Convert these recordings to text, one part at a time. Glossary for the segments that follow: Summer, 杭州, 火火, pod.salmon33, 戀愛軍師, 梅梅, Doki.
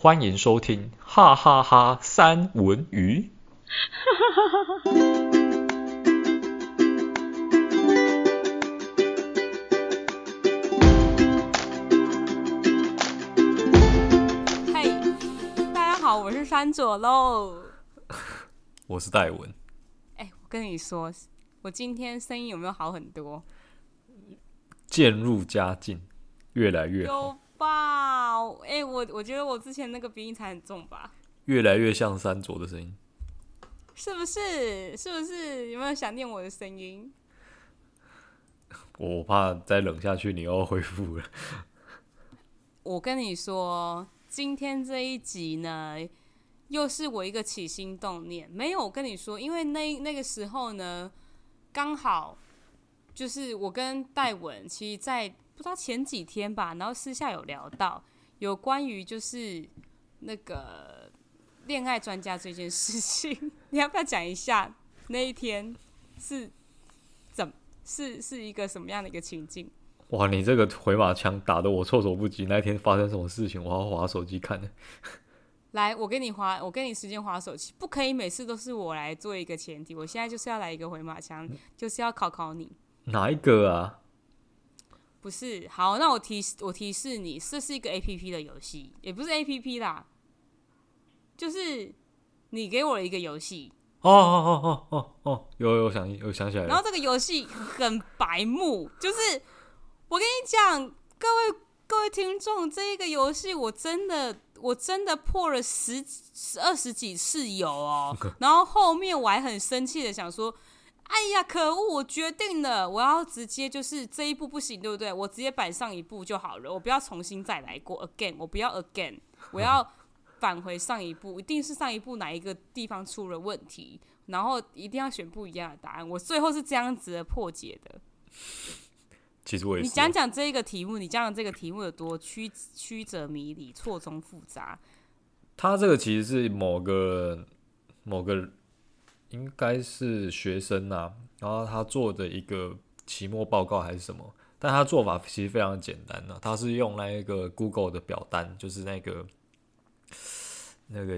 欢迎收听哈哈哈三文鱼。哈哈哈哈哈。我是山左喽，我是戴文。我跟你说，我今天声音有没有好很多？渐入佳境，越来越好。有吧？我觉得我之前那个鼻音才很重吧。越来越像山左的声音，是不是？是不是？有没有想念我的声音？我怕再冷下去，你又要恢复了。我跟你说。今天这一集呢，又是我一个起心动念。没有，我跟你说，因为那个时候呢，刚好就是我跟戴文，其实在不知道前几天吧，然后私下有聊到有关于就是那个恋爱专家这件事情。你要不要讲一下那一天是一个什么样的一个情境？哇！你这个回马枪打得我措手不及。那天发生什么事情？我要滑手机看的。来，我给你时间滑手机，不可以每次都是我来做一个前提。我现在就是要来一个回马枪，就是要考考你。哪一个啊？不是，好，那我提示你，这是一个 APP 的游戏，也不是 APP 啦，就是你给我了一个游戏。哦，有想起来了。然后这个游戏很白目，就是。我跟你讲，各位听众，这一个游戏我真的破了20几次有哦。然后后面我还很生气的想说，哎呀，可恶！我决定了，我要直接就是这一步不行，对不对？我直接摆上一步就好了，我不要重新再来过 again， 我不要 again， 我要返回上一步，一定是上一步哪一个地方出了问题，然后一定要选不一样的答案。我最后是这样子的破解的。其實我也是，你讲讲这个题目，有多曲折迷离、错综复杂？他这个其实是某个应该是学生啊，然后他做的一个期末报告还是什么，但他做法其实非常简单啊，他是用那个 Google 的表单，就是那个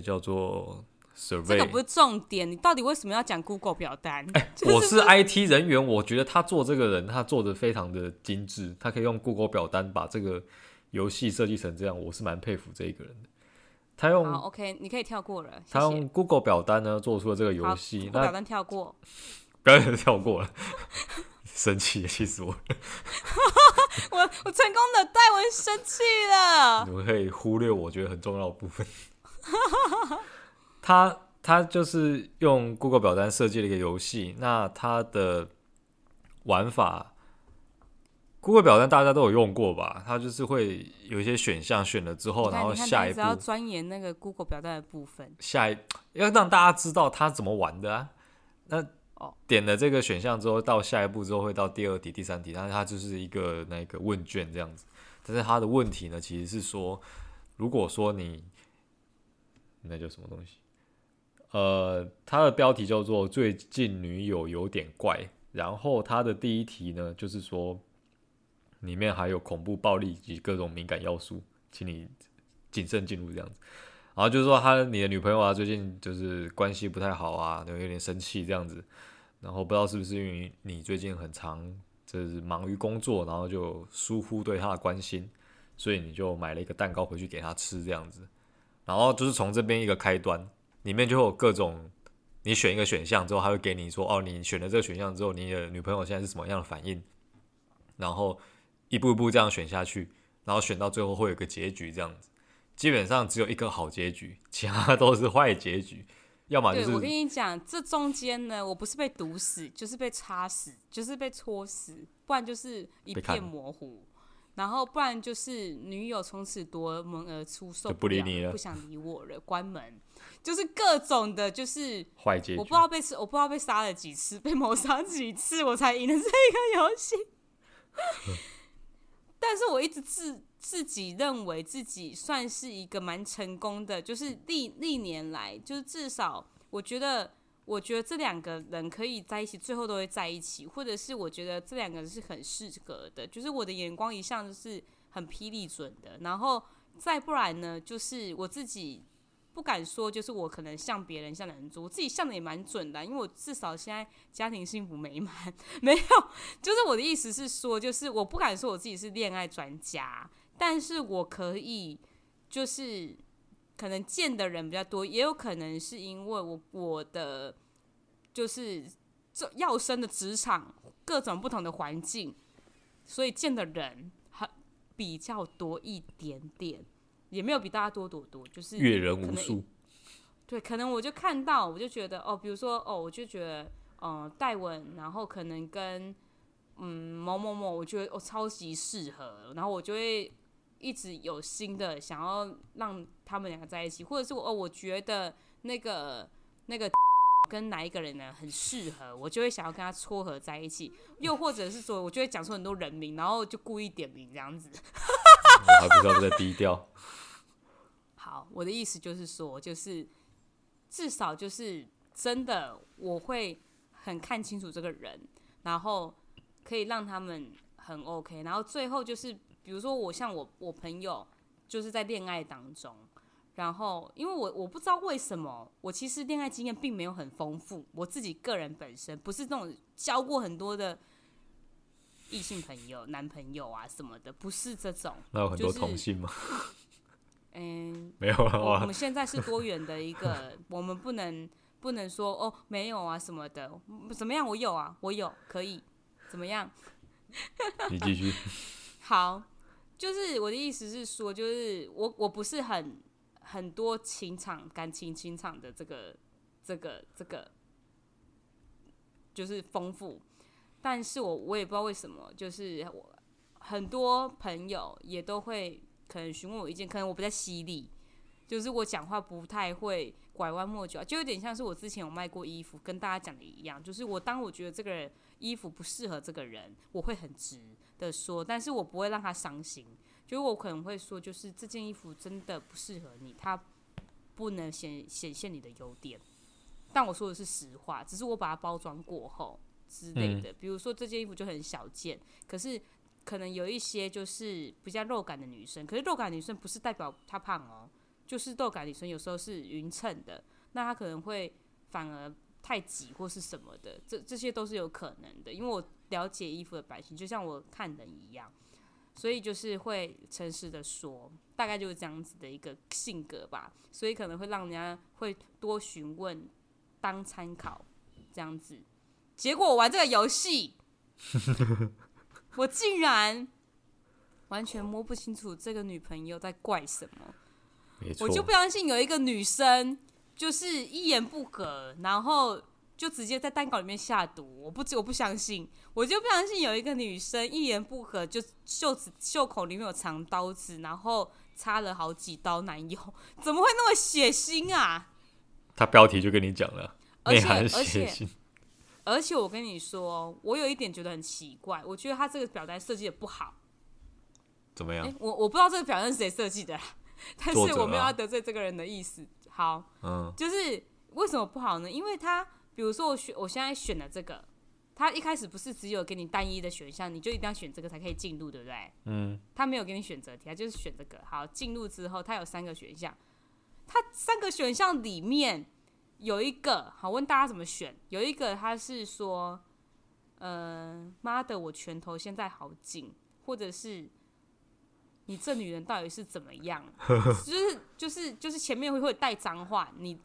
叫做。Survey， 这个不是重点，你到底为什么要讲 Google 表单？我是 IT 人员，我觉得他做的非常的精致，他可以用 Google 表单把这个游戏设计成这样，我是蛮佩服这一个人的。他用好 OK， 你可以跳过了。谢谢。他用 Google 表单呢做出了这个游戏，那表单跳过，表单跳过了，生气，气死我了！我成功的戴文生气了。你们可以忽略我觉得很重要的部分。他就是用 Google 表单设计了一个游戏，那他的玩法 ，Google 表单大家都有用过吧？它就是会有一些选项，选了之后，然后下一步要钻研那个 Google 表单的部分，要让大家知道他怎么玩的啊。那点了这个选项之后，到下一步之后会到第二题、第三题，但是它就是一个那个问卷这样子。但是它的问题呢，其实是说，如果说你那叫什么东西？他的标题叫做最近女友有点怪，然后他的第一题呢就是说里面还有恐怖暴力以及各种敏感要素，请你谨慎进入这样子。然后就是说你的女朋友啊最近就是关系不太好啊，有点生气这样子，然后不知道是不是因为你最近很常就是忙于工作，然后就疏忽对她的关心，所以你就买了一个蛋糕回去给她吃这样子。然后就是从这边一个开端，里面就有各种，你选一个选项之后，他会给你说，哦，你选了这个选项之后，你的女朋友现在是什么样的反应？然后一步一步这样选下去，然后选到最后会有一个结局这样子。基本上只有一个好结局，其他都是坏结局。要么就是对，我跟你讲，这中间呢，我不是被毒死，就是被插死，就是被戳死，不然就是一片模糊。然后不然就是女友从此夺门而出，受不了了，不想理我了，关门，就是各种的，就是坏结局。我不知道被杀了几次，被谋杀几次，我才赢了这个游戏。但是我一直自己认为自己算是一个蛮成功的，就是历年来，就是至少我觉得这两个人可以在一起，最后都会在一起，或者是我觉得这两个人是很适合的，就是我的眼光一向就是很霹雳准的，然后再不然呢，就是我自己不敢说，就是我可能像别人像男主，我自己像的也蛮准的，因为我至少现在家庭幸福美满，没有，就是我的意思是说，就是我不敢说我自己是恋爱专家，但是我可以就是可能见的人比较多，也有可能是因为我的就是要生的职场各种不同的环境，所以见的人比较多一点点。也没有比大家多，就是阅人无数。对，可能我就看到，我就觉得哦，比如说哦，我就觉得戴文，然后可能跟某某某，我觉得超级适合，然后我就会一直有新的想要让他们两个在一起，或者是我觉得那个跟哪一个人呢很适合，我就会想要跟他撮合在一起，又或者是说我就会讲出很多人名，然后就故意点名这样子。我还不知道在低调。好，我的意思就是说，就是至少就是真的，我会很看清楚这个人，然后可以让他们很 OK。然后最后就是，比如说我像我朋友就是在恋爱当中，然后因为我不知道为什么，我其实恋爱经验并没有很丰富，我自己个人本身不是那种交过很多的。异性朋友、男朋友啊什么的，不是这种。那有很多同性吗？没有啊。我们现在是多元的一个，我们不能说哦没有啊什么的，怎么样？我有可以怎么样？你继续。好，就是我的意思是说，就是我不是很多感情情场的这个，就是丰富。但是我也不知道为什么，就是我很多朋友也都会可能询问我意见，可能我比较犀利，就是我讲话不太会拐弯抹角，就有点像是我之前有卖过衣服跟大家讲的一样，就是我当我觉得这个人衣服不适合这个人，我会很直的说，但是我不会让他伤心，就是我可能会说，就是这件衣服真的不适合你，它不能显现你的优点，但我说的是实话，只是我把它包装过后。之类的，比如说这件衣服就很小件，可是可能有一些就是比较肉感的女生，可是肉感的女生不是代表她胖哦，就是肉感的女生有时候是匀称的，那她可能会反而太挤或是什么的，这些都是有可能的，因为我了解衣服的版型，就像我看人一样，所以就是会诚实的说，大概就是这样子的一个性格吧，所以可能会让人家会多询问当参考这样子。结果我玩这个游戏，我竟然完全摸不清楚这个女朋友在怪什么。没错，我就不相信有一个女生就是一言不合，然后就直接在蛋糕里面下毒。我不相信，我就不相信有一个女生一言不合就袖口里面有藏刀子，然后插了好几刀男友，怎么会那么血腥啊？他标题就跟你讲了，内涵血腥。而且我跟你说，我有一点觉得很奇怪，我觉得他这个表单设计的不好。怎么样？我不知道这个表单是谁设计的啦，但是我没有要得罪这个人的意思。好，就是为什么不好呢？因为他，比如说我现在选了这个，他一开始不是只有给你单一的选项，你就一定要选这个才可以进入，对不对？他没有给你选择题，他就是选这个。好，进入之后，他有三个选项，他三个选项里面。有一个好问大家怎么选，有一个他是说，妈的，我拳头现在好紧，或者是你这女人到底是怎么样？就是前面会带脏话，你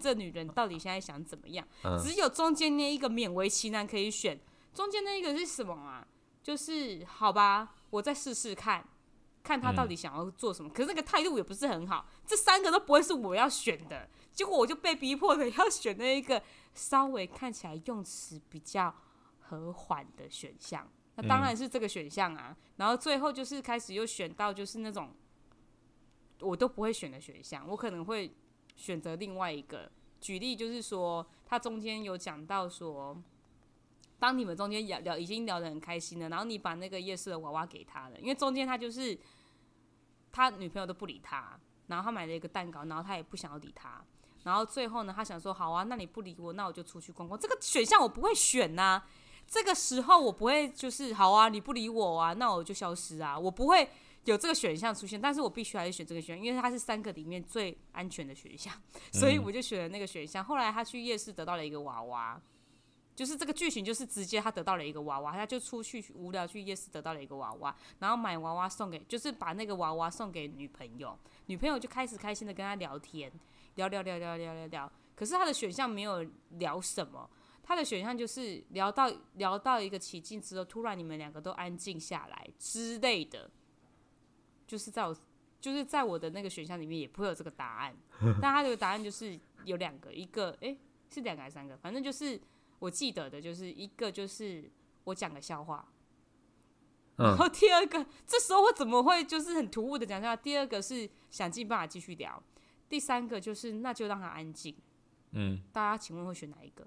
这女人到底现在想怎么样？只有中间那一个勉为其难可以选，中间那一个是什么啊？就是好吧，我再试试看。看他到底想要做什么，可是那个态度也不是很好。这三个都不会是我要选的，结果我就被逼迫的要选那一个稍微看起来用词比较和缓的选项。那当然是这个选项啊。然后最后就是开始又选到就是那种我都不会选的选项，我可能会选择另外一个。举例就是说，他中间有讲到说。当你们中间已经聊得很开心了，然后你把那个夜市的娃娃给他了，因为中间他就是他女朋友都不理他，然后他买了一个蛋糕，然后他也不想要理他，然后最后呢，他想说好啊，那你不理我，那我就出去逛逛。这个选项我不会选啊，这个时候我不会就是好啊，你不理我啊，那我就消失啊，我不会有这个选项出现，但是我必须还是选这个选项，因为它是三个里面最安全的选项，所以我就选了那个选项。后来他去夜市得到了一个娃娃，就是这个剧情就是直接他得到了一个娃娃，他就出去无聊去夜市得到了一个娃娃，然后买娃娃送给，就是把那个娃娃送给女朋友，女朋友就开始开心的跟他聊天，聊，可是他的选项没有聊什么。他的选项就是聊到一个起劲之后，突然你们两个都安静下来之类的，就是在我的那个选项里面也不会有这个答案，但他的答案就是有两个，一个是两个还是三个，反正就是我记得的就是一个就是我讲个笑话，然后第二个这时候我怎么会就是很突兀的讲笑话，第二个是想尽办法继续聊，第三个就是那就让他安静。大家请问会选哪一个？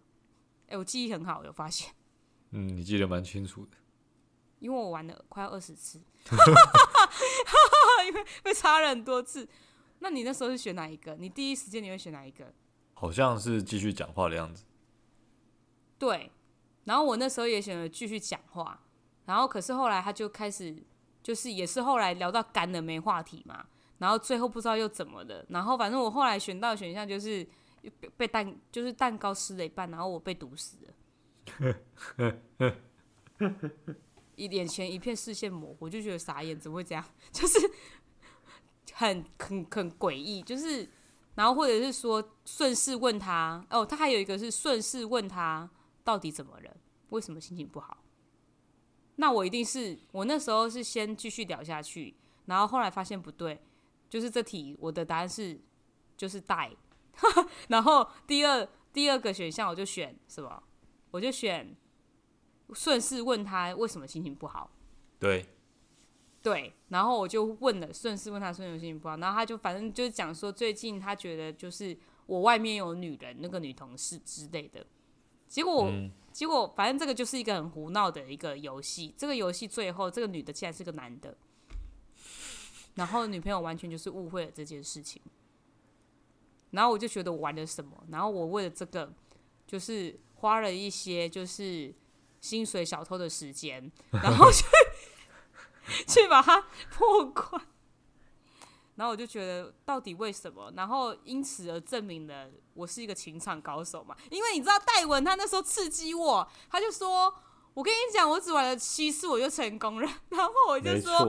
我记忆很好，有发现。你记得蛮清楚的，因为我玩了快要20次，因为被插了很多次。那你那时候是选哪一个？你第一时间你会选哪一个？好像是继续讲话的样子。对，然后我那时候也选了继续讲话，然后可是后来他就开始，就是也是后来聊到干了没话题嘛，然后最后不知道又怎么了，然后反正我后来选到的选项就是。被蛋糕吃了一半，然后我被毒死了，眼前一片视线模糊，我就觉得傻眼，怎么会这样？就是很诡异，就是然后或者是说顺势问他，他还有一个是顺势问他到底怎么了，为什么心情不好？那我一定是我那时候是先继续聊下去，然后后来发现不对，就是这题我的答案是就是带。然后第二个选项我就选什么？我就选顺势问他为什么心情不好。对，然后我就问了顺势问他为什么心情不好，然后他就反正就讲说最近他觉得就是我外面有女人，那个女同事之类的。结果反正这个就是一个很胡闹的一个游戏。这个游戏最后这个女的竟然是个男的，然后女朋友完全就是误会了这件事情。然后我就觉得我玩了什么，然后我为了这个就是花了一些就是薪水小偷的时间，然后去把它破关，然后我就觉得到底为什么，然后因此而证明了我是一个情场高手嘛。因为你知道戴文他那时候刺激我，他就说我跟你讲我只玩了7次我就成功了，然后我就说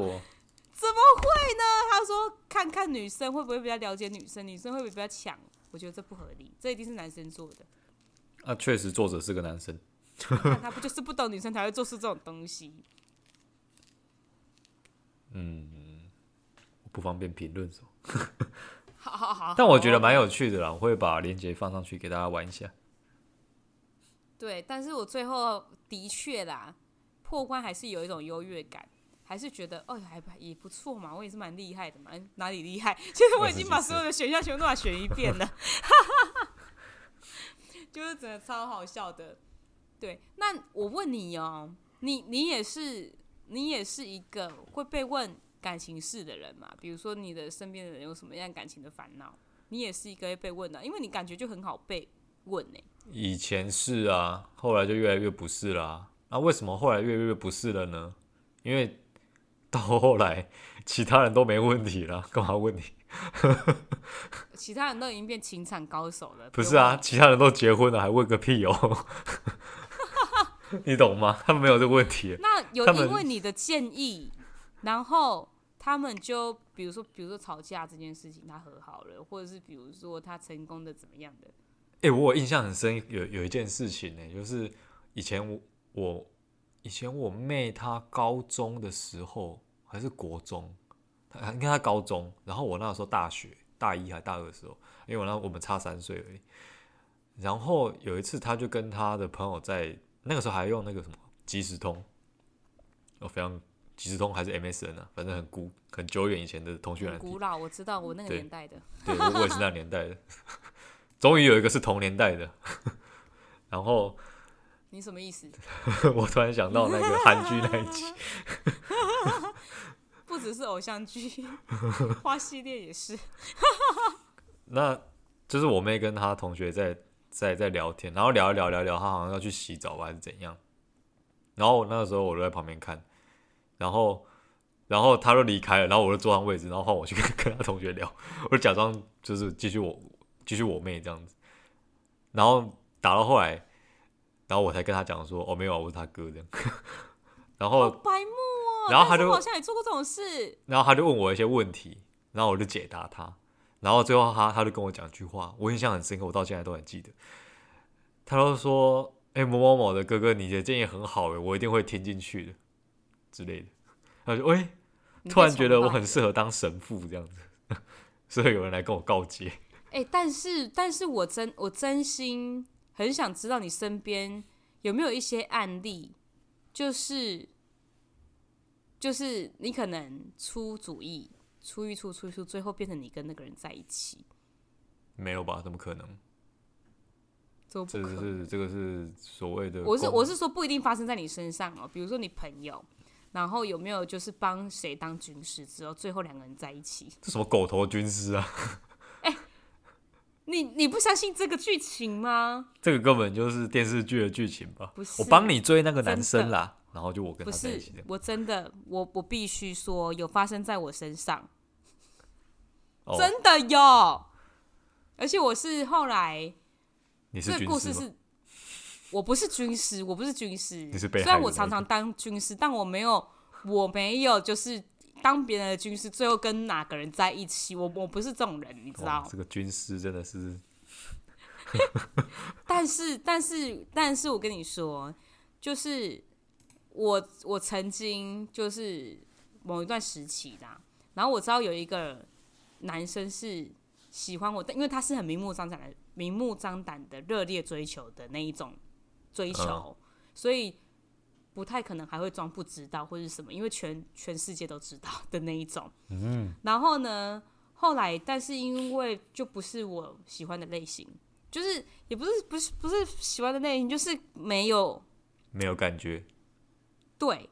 怎么会呢？他说：“看看女生会不会比较了解女生，女生会不会比较强？”我觉得这不合理，这一定是男生做的。确实作者是个男生，他不就是不懂女生才会做出这种东西？我不方便评论什么。好，但我觉得蛮有趣的啦，我会把链接放上去给大家玩一下。对，但是我最后的确啦，破关还是有一种优越感。还是觉得也不错嘛，我也是蛮厉害的嘛。哪里厉害？就是我已经把所有的选项全部都把选一遍了，就是真的超好笑的。对，那我问你哦，你也是一个会被问感情事的人嘛？比如说你的身边的人有什么样感情的烦恼，你也是一个会被问的，因为你感觉就很好被问呢。以前是啊，后来就越来越不是啦。那为什么后来越来越不是了呢？因为到后来，其他人都没问题了，干嘛问你？其他人都已经变情场高手了。不是啊，其他人都结婚了，还问个屁哦！你懂吗？他们没有这个问题。那有因为你的建议，然后他们就比如说吵架这件事情，他和好了，或者是比如说他成功的怎么样的？我印象很深，有一件事情呢，就是以前我妹她高中的时候还是国中，她高中，然后我那时候大学大1还大2的时候，因为我们差3岁而已。然后有一次，她就跟她的朋友在那个时候还用那个什么即时通，非常即时通还是 MSN 啊，反正很久远以前的通讯软体，很古老，我知道我那个年代的，对我也是那个年代的，终于有一个是同年代的，然后。你什么意思？我突然想到那个韩剧那一集，不只是偶像剧，花系列也是。那就是我妹跟她同学在聊天，然后聊一聊，她好像要去洗澡吧，还是怎样。然后那个时候我就在旁边看，然后然后他就离开了，然后我就坐上位置，然后换我去跟他同学聊，我就假装就是继续我妹这样子，然后打到后来，然后我才跟他讲说，哦没有啊，我是他哥这样，然后白目哦，然后他就好像也做过这种事，然后他就问我一些问题，然后我就解答他，然后最后他就跟我讲一句话，我印象很深刻，我到现在都还记得，他就说，哎、欸、某某某的哥哥，你的建议很好耶，我一定会听进去的之类的，他就喂。欸突然觉得我很适合当神父这样子，所以有人来跟我告诫。哎、欸，但是我真心很想知道你身边有没有一些案例，就是你可能出一出，最后变成你跟那个人在一起。没有吧？怎么可能？这个是所谓的，我是说不一定发生在你身上哦，比如说你朋友。然后有没有就是帮谁当军师之后，最后两个人在一起？这什么狗头军师啊！哎、欸，你不相信这个剧情吗？这个根本就是电视剧的剧情吧？不是，我帮你追那个男生啦，然后就我跟他在一起。不是，我真的，我必须说，有发生在我身上，真的有。而且我是后来，你是军师吗？这个故事是。我不是军师，你是被害人。虽然我常常当军师，但我没有就是当别人的军师，最后跟哪个人在一起，我不是这种人，你知道吗？这个军师真的是但是我跟你说，就是我曾经就是某一段时期啦，然后我知道有一个男生是喜欢我，因为他是很明目张胆的热烈追求的那一种追求，所以不太可能还会装不知道或是什么，因为全世界都知道的那一种。然后呢，后来但是因为就不是我喜欢的类型，就是也不是喜欢的类型，就是没有感觉。对，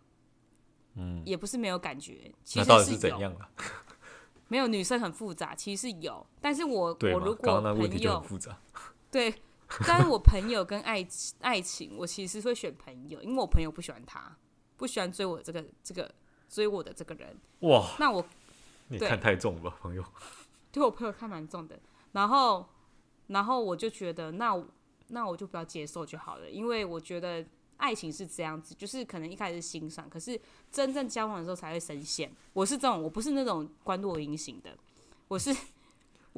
也不是没有感觉，其实是有。那到底是怎样啊？没有，女生很复杂，其实有，但是我如果朋友，对，但是我朋友跟爱情，我其实会选朋友，因为我朋友不喜欢他，不喜欢追我追我的这个人。哇，那你看太重了吧，朋友？对，我朋友看蛮重的，然后我就觉得那我就不要接受就好了，因为我觉得爱情是这样子，就是可能一开始欣赏，可是真正交往的时候才会深陷。我是这种，我不是那种关落云型的，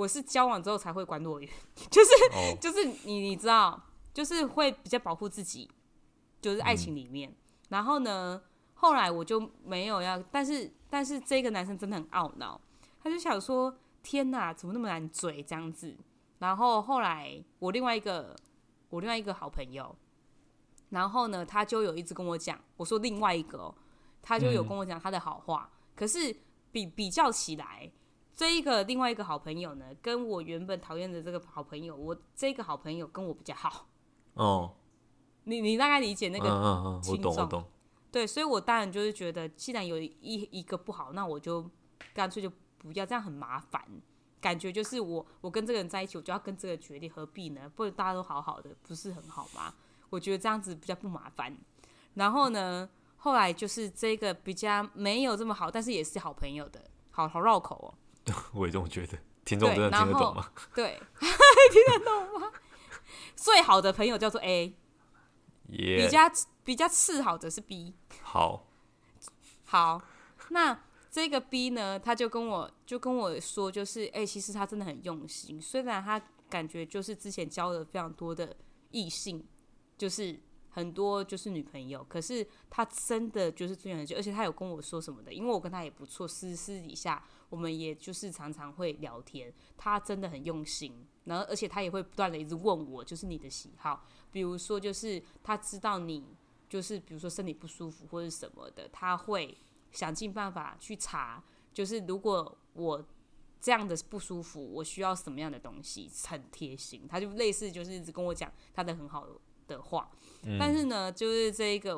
我是交往之后才会关落云，就是你知道，就是会比较保护自己，就是爱情里面。然后呢，后来我就没有要，但是这个男生真的很懊恼，他就想说：天哪，怎么那么难追这样子？然后后来我另外一个好朋友。然后呢，他就有一直跟我讲，我说另外一个、他就有跟我讲他的好话。可是比较起来，这一个另外一个好朋友呢，跟我原本讨厌的这个好朋友，我这个好朋友跟我比较好。哦，你大概理解那个轻重？我懂。对，所以我当然就是觉得，既然有一个不好，那我就干脆就不要，这样很麻烦。感觉就是我跟这个人在一起，我就要跟这个决裂，何必呢？不然大家都好好的，不是很好吗？我觉得这样子比较不麻烦。然后呢，后来就是这个比较没有这么好，但是也是好朋友的，好绕口哦。我也这么觉得，听众真的听得懂吗？对，听得懂吗？最好的朋友叫做 A， 比较次好的是 B。好，那这个 B 呢，他就跟我说，就是其实他真的很用心，虽然他感觉就是之前交了非常多的异性。就是很多就是女朋友，可是他真的就是追很久，而且他有跟我说什么的，因为我跟他也不错，私底下我们也就是常常会聊天，他真的很用心，然后而且他也会不断的一直问我，就是你的喜好，比如说就是他知道你就是比如说身体不舒服或者什么的，他会想尽办法去查，就是如果我这样的不舒服，我需要什么样的东西，很贴心，他就类似就是一直跟我讲他的很好的话，但是呢，就是这一个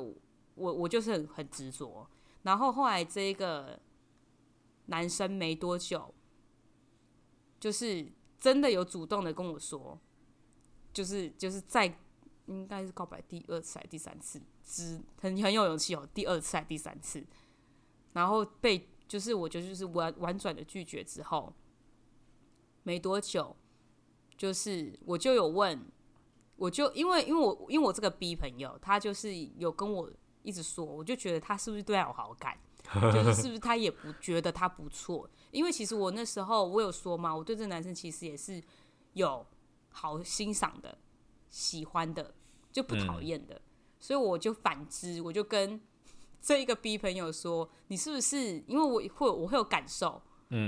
我就是很执着。然后后来这一个男生没多久，就是真的有主动的跟我说，就是在应该是告白第二次还是第三次，很有勇气哦，第二次还是第三次，然后被就是我就是婉转的拒绝之后，没多久，就是我就有问，我就因为我这个 B 朋友，他就是有跟我一直说，我就觉得他是不是对他有好感，就是是不是他也不觉得他不错，因为其实我那时候我有说嘛，我对这男生其实也是有好欣赏的、喜欢的，就不讨厌的，所以我就反之，我就跟这一个 B 朋友说，你是不是因为我会有感受。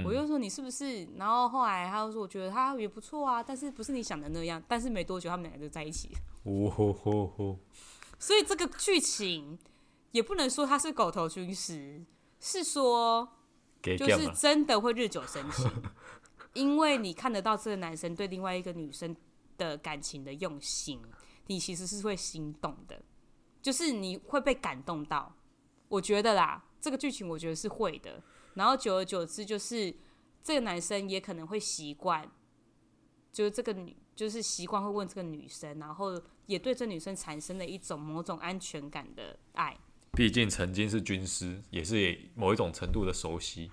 我就说你是不是，然后后来他就说我觉得他也不错啊，但是不是你想的那样，但是没多久他们两个就在一起了。所以这个剧情也不能说他是狗头军师，是说就是真的会日久生情，因为你看得到这个男生对另外一个女生的感情的用心，你其实是会心动的，就是你会被感动到。我觉得啦，这个剧情我觉得是会的。然后久而久之，就是这个男生也可能会习惯，就是这个就是习惯会问这个女生，然后也对这女生产生了一种某种安全感的爱。毕竟曾经是军师，也是某一种程度的熟悉。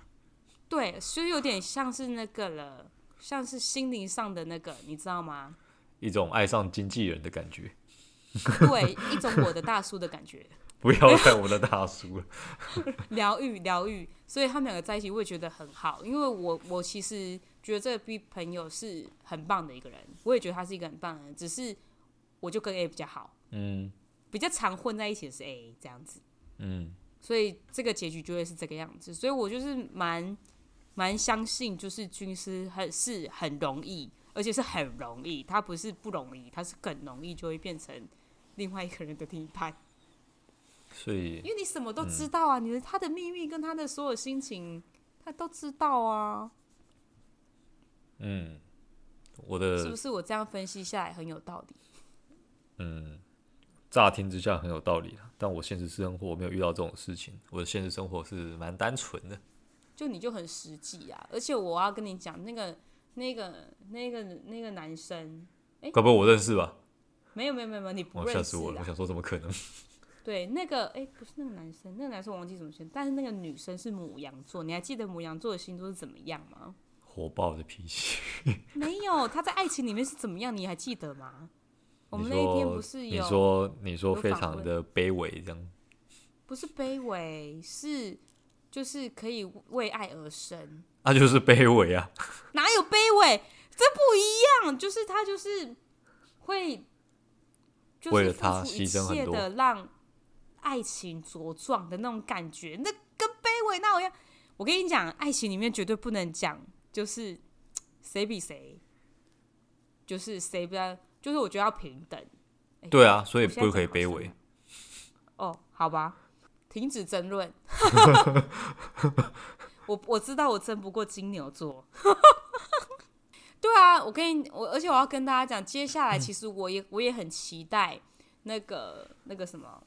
对，所以有点像是那个了，像是心灵上的那个，你知道吗？一种爱上经纪人的感觉。对，一种我的大叔的感觉。不要看我的大叔了，疗愈，所以他们两个在一起，我也觉得很好，因为我其实觉得这个 B 朋友是很棒的一个人，我也觉得他是一个很棒的人，只是我就跟 A 比较好，比较常混在一起的是 A 这样子，所以这个结局就会是这个样子，所以我就是蛮相信，就是军师是很容易，而且是很容易，他不是不容易，他是更容易就会变成另外一个人的另一半。所以，因为你什么都知道啊，他的秘密跟他的所有心情，他都知道啊。是不是我这样分析下来很有道理？乍听之下很有道理啦，但我现实生活没有遇到这种事情，我的现实生活是蛮单纯的。就你就很实际啊，而且我要跟你讲，那个男生，该不会我认识吧？没有，你不认识啊。吓死我了！我想说，怎么可能？对，那个不是那个男生我忘记什么星座，但是那个女生是牡羊座，你还记得牡羊座的星座是怎么样吗？火爆的脾气。没有，他在爱情里面是怎么样，你还记得吗？我们那一天不是有你说非常的卑微这样？不是卑微，是就是可以为爱而生。那就是卑微啊！哪有卑微？这不一样，就是他就是会就是付出一切的让爱情茁壮的那种感觉，那跟卑微那样。我跟你讲，爱情里面绝对不能讲，就是谁比谁，就是谁比较，就是我觉得要平等。对啊，所以不可以卑微。哦，好吧，停止争论。我知道我争不过金牛座。对啊，而且我要跟大家讲，接下来其实我也很期待那个什么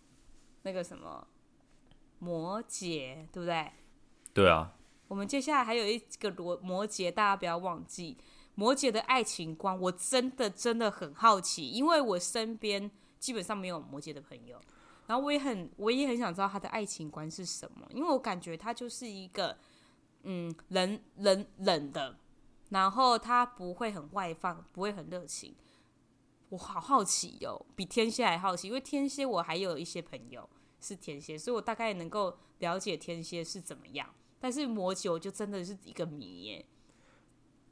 摩羯，对不对？对啊，我们接下来还有一个摩羯，大家不要忘记摩羯的爱情观。我真的很好奇，因为我身边基本上没有摩羯的朋友，然后我也很想知道他的爱情观是什么，因为我感觉他就是一个冷的，然后他不会很外放，不会很热情。我好好奇哦，比天蝎还好奇，因为天蝎我还有一些朋友是天蝎，所以我大概能够了解天蝎是怎么样。但是摩羯我就真的是一个谜耶。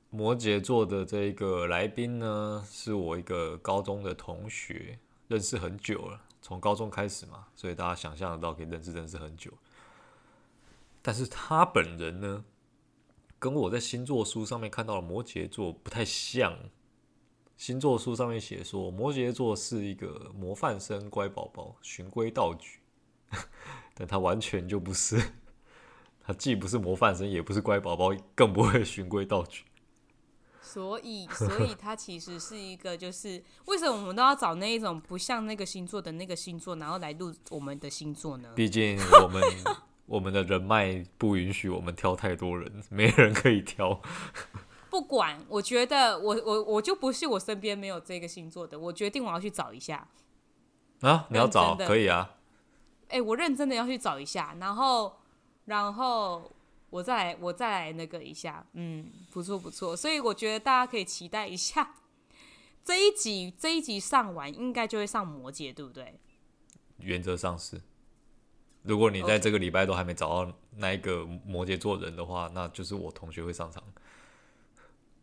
摩羯座的这一个来宾呢，是我一个高中的同学，认识很久了，从高中开始嘛，所以大家想象得到可以认识很久。但是他本人呢，跟我在星座书上面看到的摩羯座不太像。星座书上面写说，摩羯座是一个模范生、乖宝宝、循规蹈矩，但他完全就不是。他既不是模范生，也不是乖宝宝，更不会循规蹈矩。所以他其实是一个，就是为什么我们都要找那一种不像那个星座的那个星座，然后来录我们的星座呢？毕竟我们的人脉不允许我们挑太多人，没人可以挑。不管，我觉得我就不信我身边没有这个星座的，我决定我要去找一下啊！你要找可以啊？我认真的要去找一下，然后然后我再来那个一下，不错不错，所以我觉得大家可以期待一下这一集上完应该就会上魔戒，对不对？原则上是，如果你在这个礼拜都还没找到那一个摩羯座人的话，那就是我同学会上场。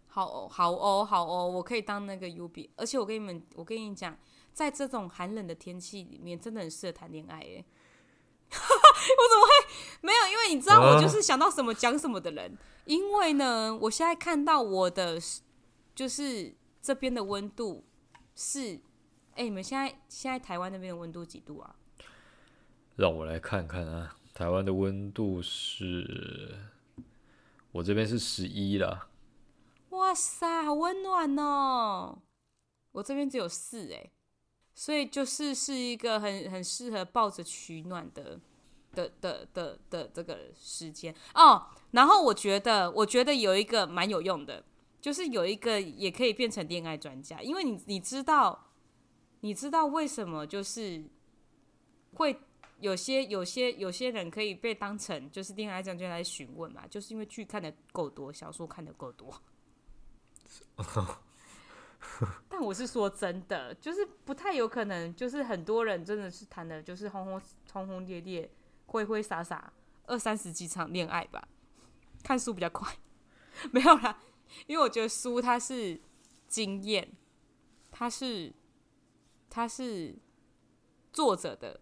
好哦，我可以当那个 UB， 而且我跟你讲，在这种寒冷的天气里面，真的很适合谈恋爱耶。我怎么会没有？因为你知道，我就是想到什么讲什么的人。因为呢，我现在看到我的就是这边的温度是，你们现在台湾那边的温度几度啊？让我来看看啊，台湾的温度是，我这边是11啦。哇塞，好温暖哦！我这边只有4耶，所以是一个很适合抱着取暖的这个时间哦。然后我觉得有一个蛮有用的，就是有一个也可以变成恋爱专家，因为你知道为什么就是会。有些人可以被当成就是恋爱专家来询问嘛，就是因为剧看的够多，小说看的够多。但我是说真的，就是不太有可能，就是很多人真的是谈的，就是轰轰烈烈、挥挥洒洒20-30几场恋爱吧。看书比较快，没有啦，因为我觉得书它是经验，它是作者的。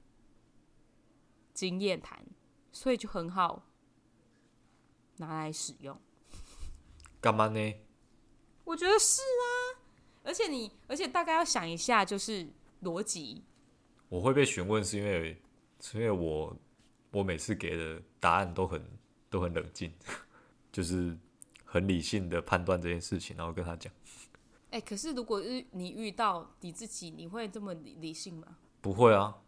经验谈，所以就很好拿来使用。干嘛呢？我觉得是啊，而且大概要想一下，就是逻辑。我会被询问是因为我每次给的答案都很冷静，就是很理性的判断这件事情，然后跟他讲。可是如果你遇到你自己，你会这么理性吗？不会啊。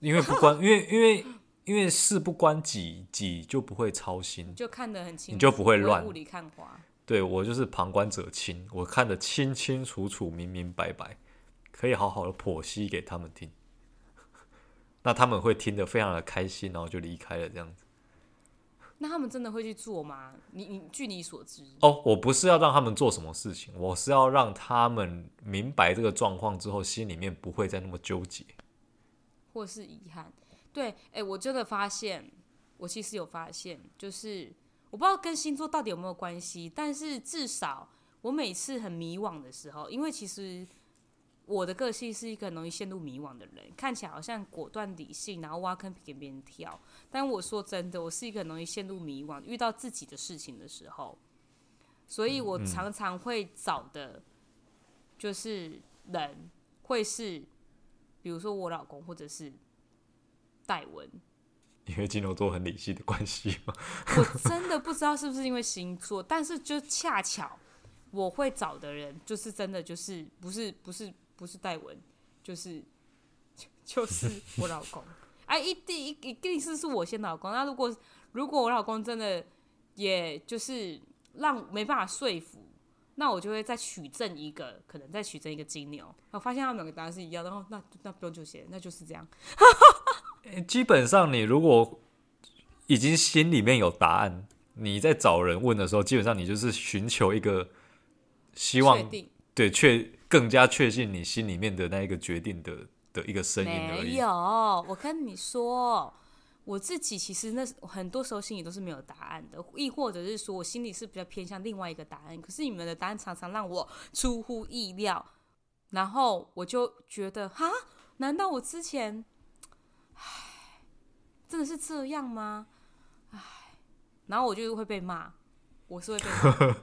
因为事不关己，己就不会操心，就看得很清楚，你就不会乱，雾里看花。对，我就是旁观者清，我看得清清楚楚、明明白白，可以好好的剖析给他们听。那他们会听得非常的开心，然后就离开了这样子。那他们真的会去做吗？你据你所知，我不是要让他们做什么事情，我是要让他们明白这个状况之后，心里面不会再那么纠结。或是遗憾，对，我真的发现，我其实有发现，就是我不知道跟星座到底有没有关系，但是至少我每次很迷惘的时候，因为其实我的个性是一个很容易陷入迷惘的人，看起来好像果断理性，然后挖坑给别人跳，但我说真的，我是一个很容易陷入迷惘，遇到自己的事情的时候，所以我常常会找的，就是人会是。比如说我老公，或者是戴文，因为金牛座很理性的关系嘛。我真的不知道是不是因为星座，但是就恰巧我会找的人，就是真的就是不是戴文，就是我老公。一定是我先老公。那如果我老公真的也就是让没办法说服。那我就会可能再取证一个金牛，我发现他们两个答案是一样的，然后那不用纠结，那就是这样。基本上你如果已经心里面有答案，你在找人问的时候，基本上你就是寻求一个希望，对，更加确信你心里面的那一个决定的一个声音而已。没有，我跟你说。我自己其实很多时候心里都是没有答案的，亦或者是说我心里是比较偏向另外一个答案，可是你们的答案常常让我出乎意料，然后我就觉得哈，难道我之前真的是这样吗？然后我就会被骂，我是会被骂。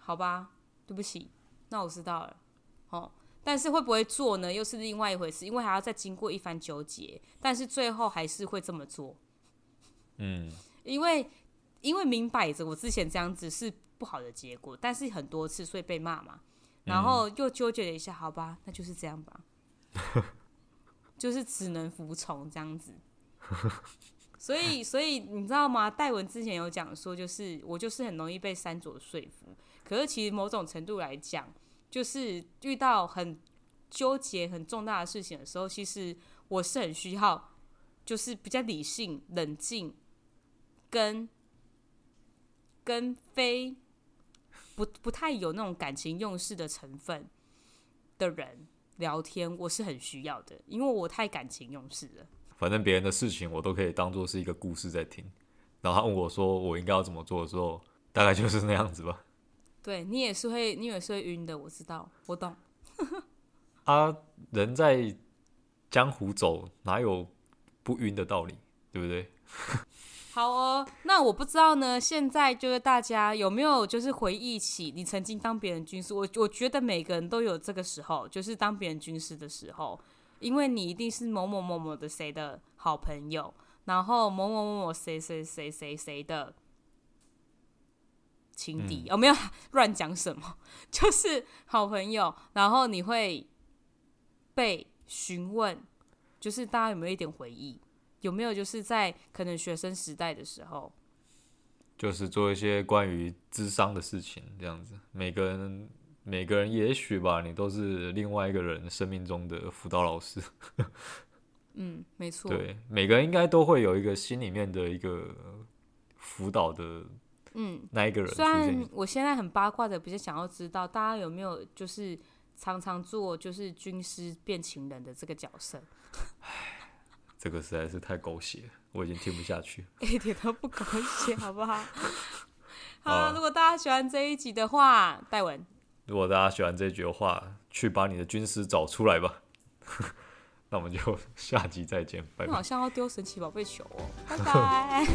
好吧，对不起，那我知道了。但是会不会做呢？又是另外一回事，因为还要再经过一番纠结。但是最后还是会这么做，因为明摆着我之前这样子是不好的结果，但是很多次所以被骂嘛，然后又纠结了一下，好吧，那就是这样吧，就是只能服从这样子。所以你知道吗？戴文之前有讲说，就是我就是很容易被山卓说服，可是其实某种程度来讲。就是遇到很纠结、很重大的事情的时候，其实我是很需要，就是比较理性、冷静，跟非 不太有那种感情用事的成分的人聊天，我是很需要的，因为我太感情用事了。反正别人的事情我都可以当作是一个故事在听，然后他问我说我应该要怎么做的时候，大概就是那样子吧。对，你也是会晕的，我知道，我懂。啊，人在江湖走，哪有不晕的道理，对不对？好哦，那我不知道呢，现在就是大家有没有就是回忆起你曾经当别人军师？我觉得每个人都有这个时候，就是当别人军师的时候，因为你一定是某某某某的谁的好朋友，然后某某某某谁谁谁谁谁的情敌，没有乱讲什么，就是好朋友，然后你会被询问，就是大家有没有一点回忆，有没有就是在可能学生时代的时候，就是做一些关于谘商的事情，这样子，每个人也许吧，你都是另外一个人生命中的辅导老师。嗯，没错。对，每个人应该都会有一个心里面的一个辅导的。那一个人出现。虽然我现在很八卦的，比较想要知道大家有没有就是常常做就是军师变情人的这个角色。这个实在是太狗血了，我已经听不下去。一点都不狗血，好不好？好，如果大家喜欢这一集的话，戴文。如果大家喜欢这一集的话，去把你的军师找出来吧。那我们就下集再见，拜拜。好像要丢神奇宝贝球哦，拜拜。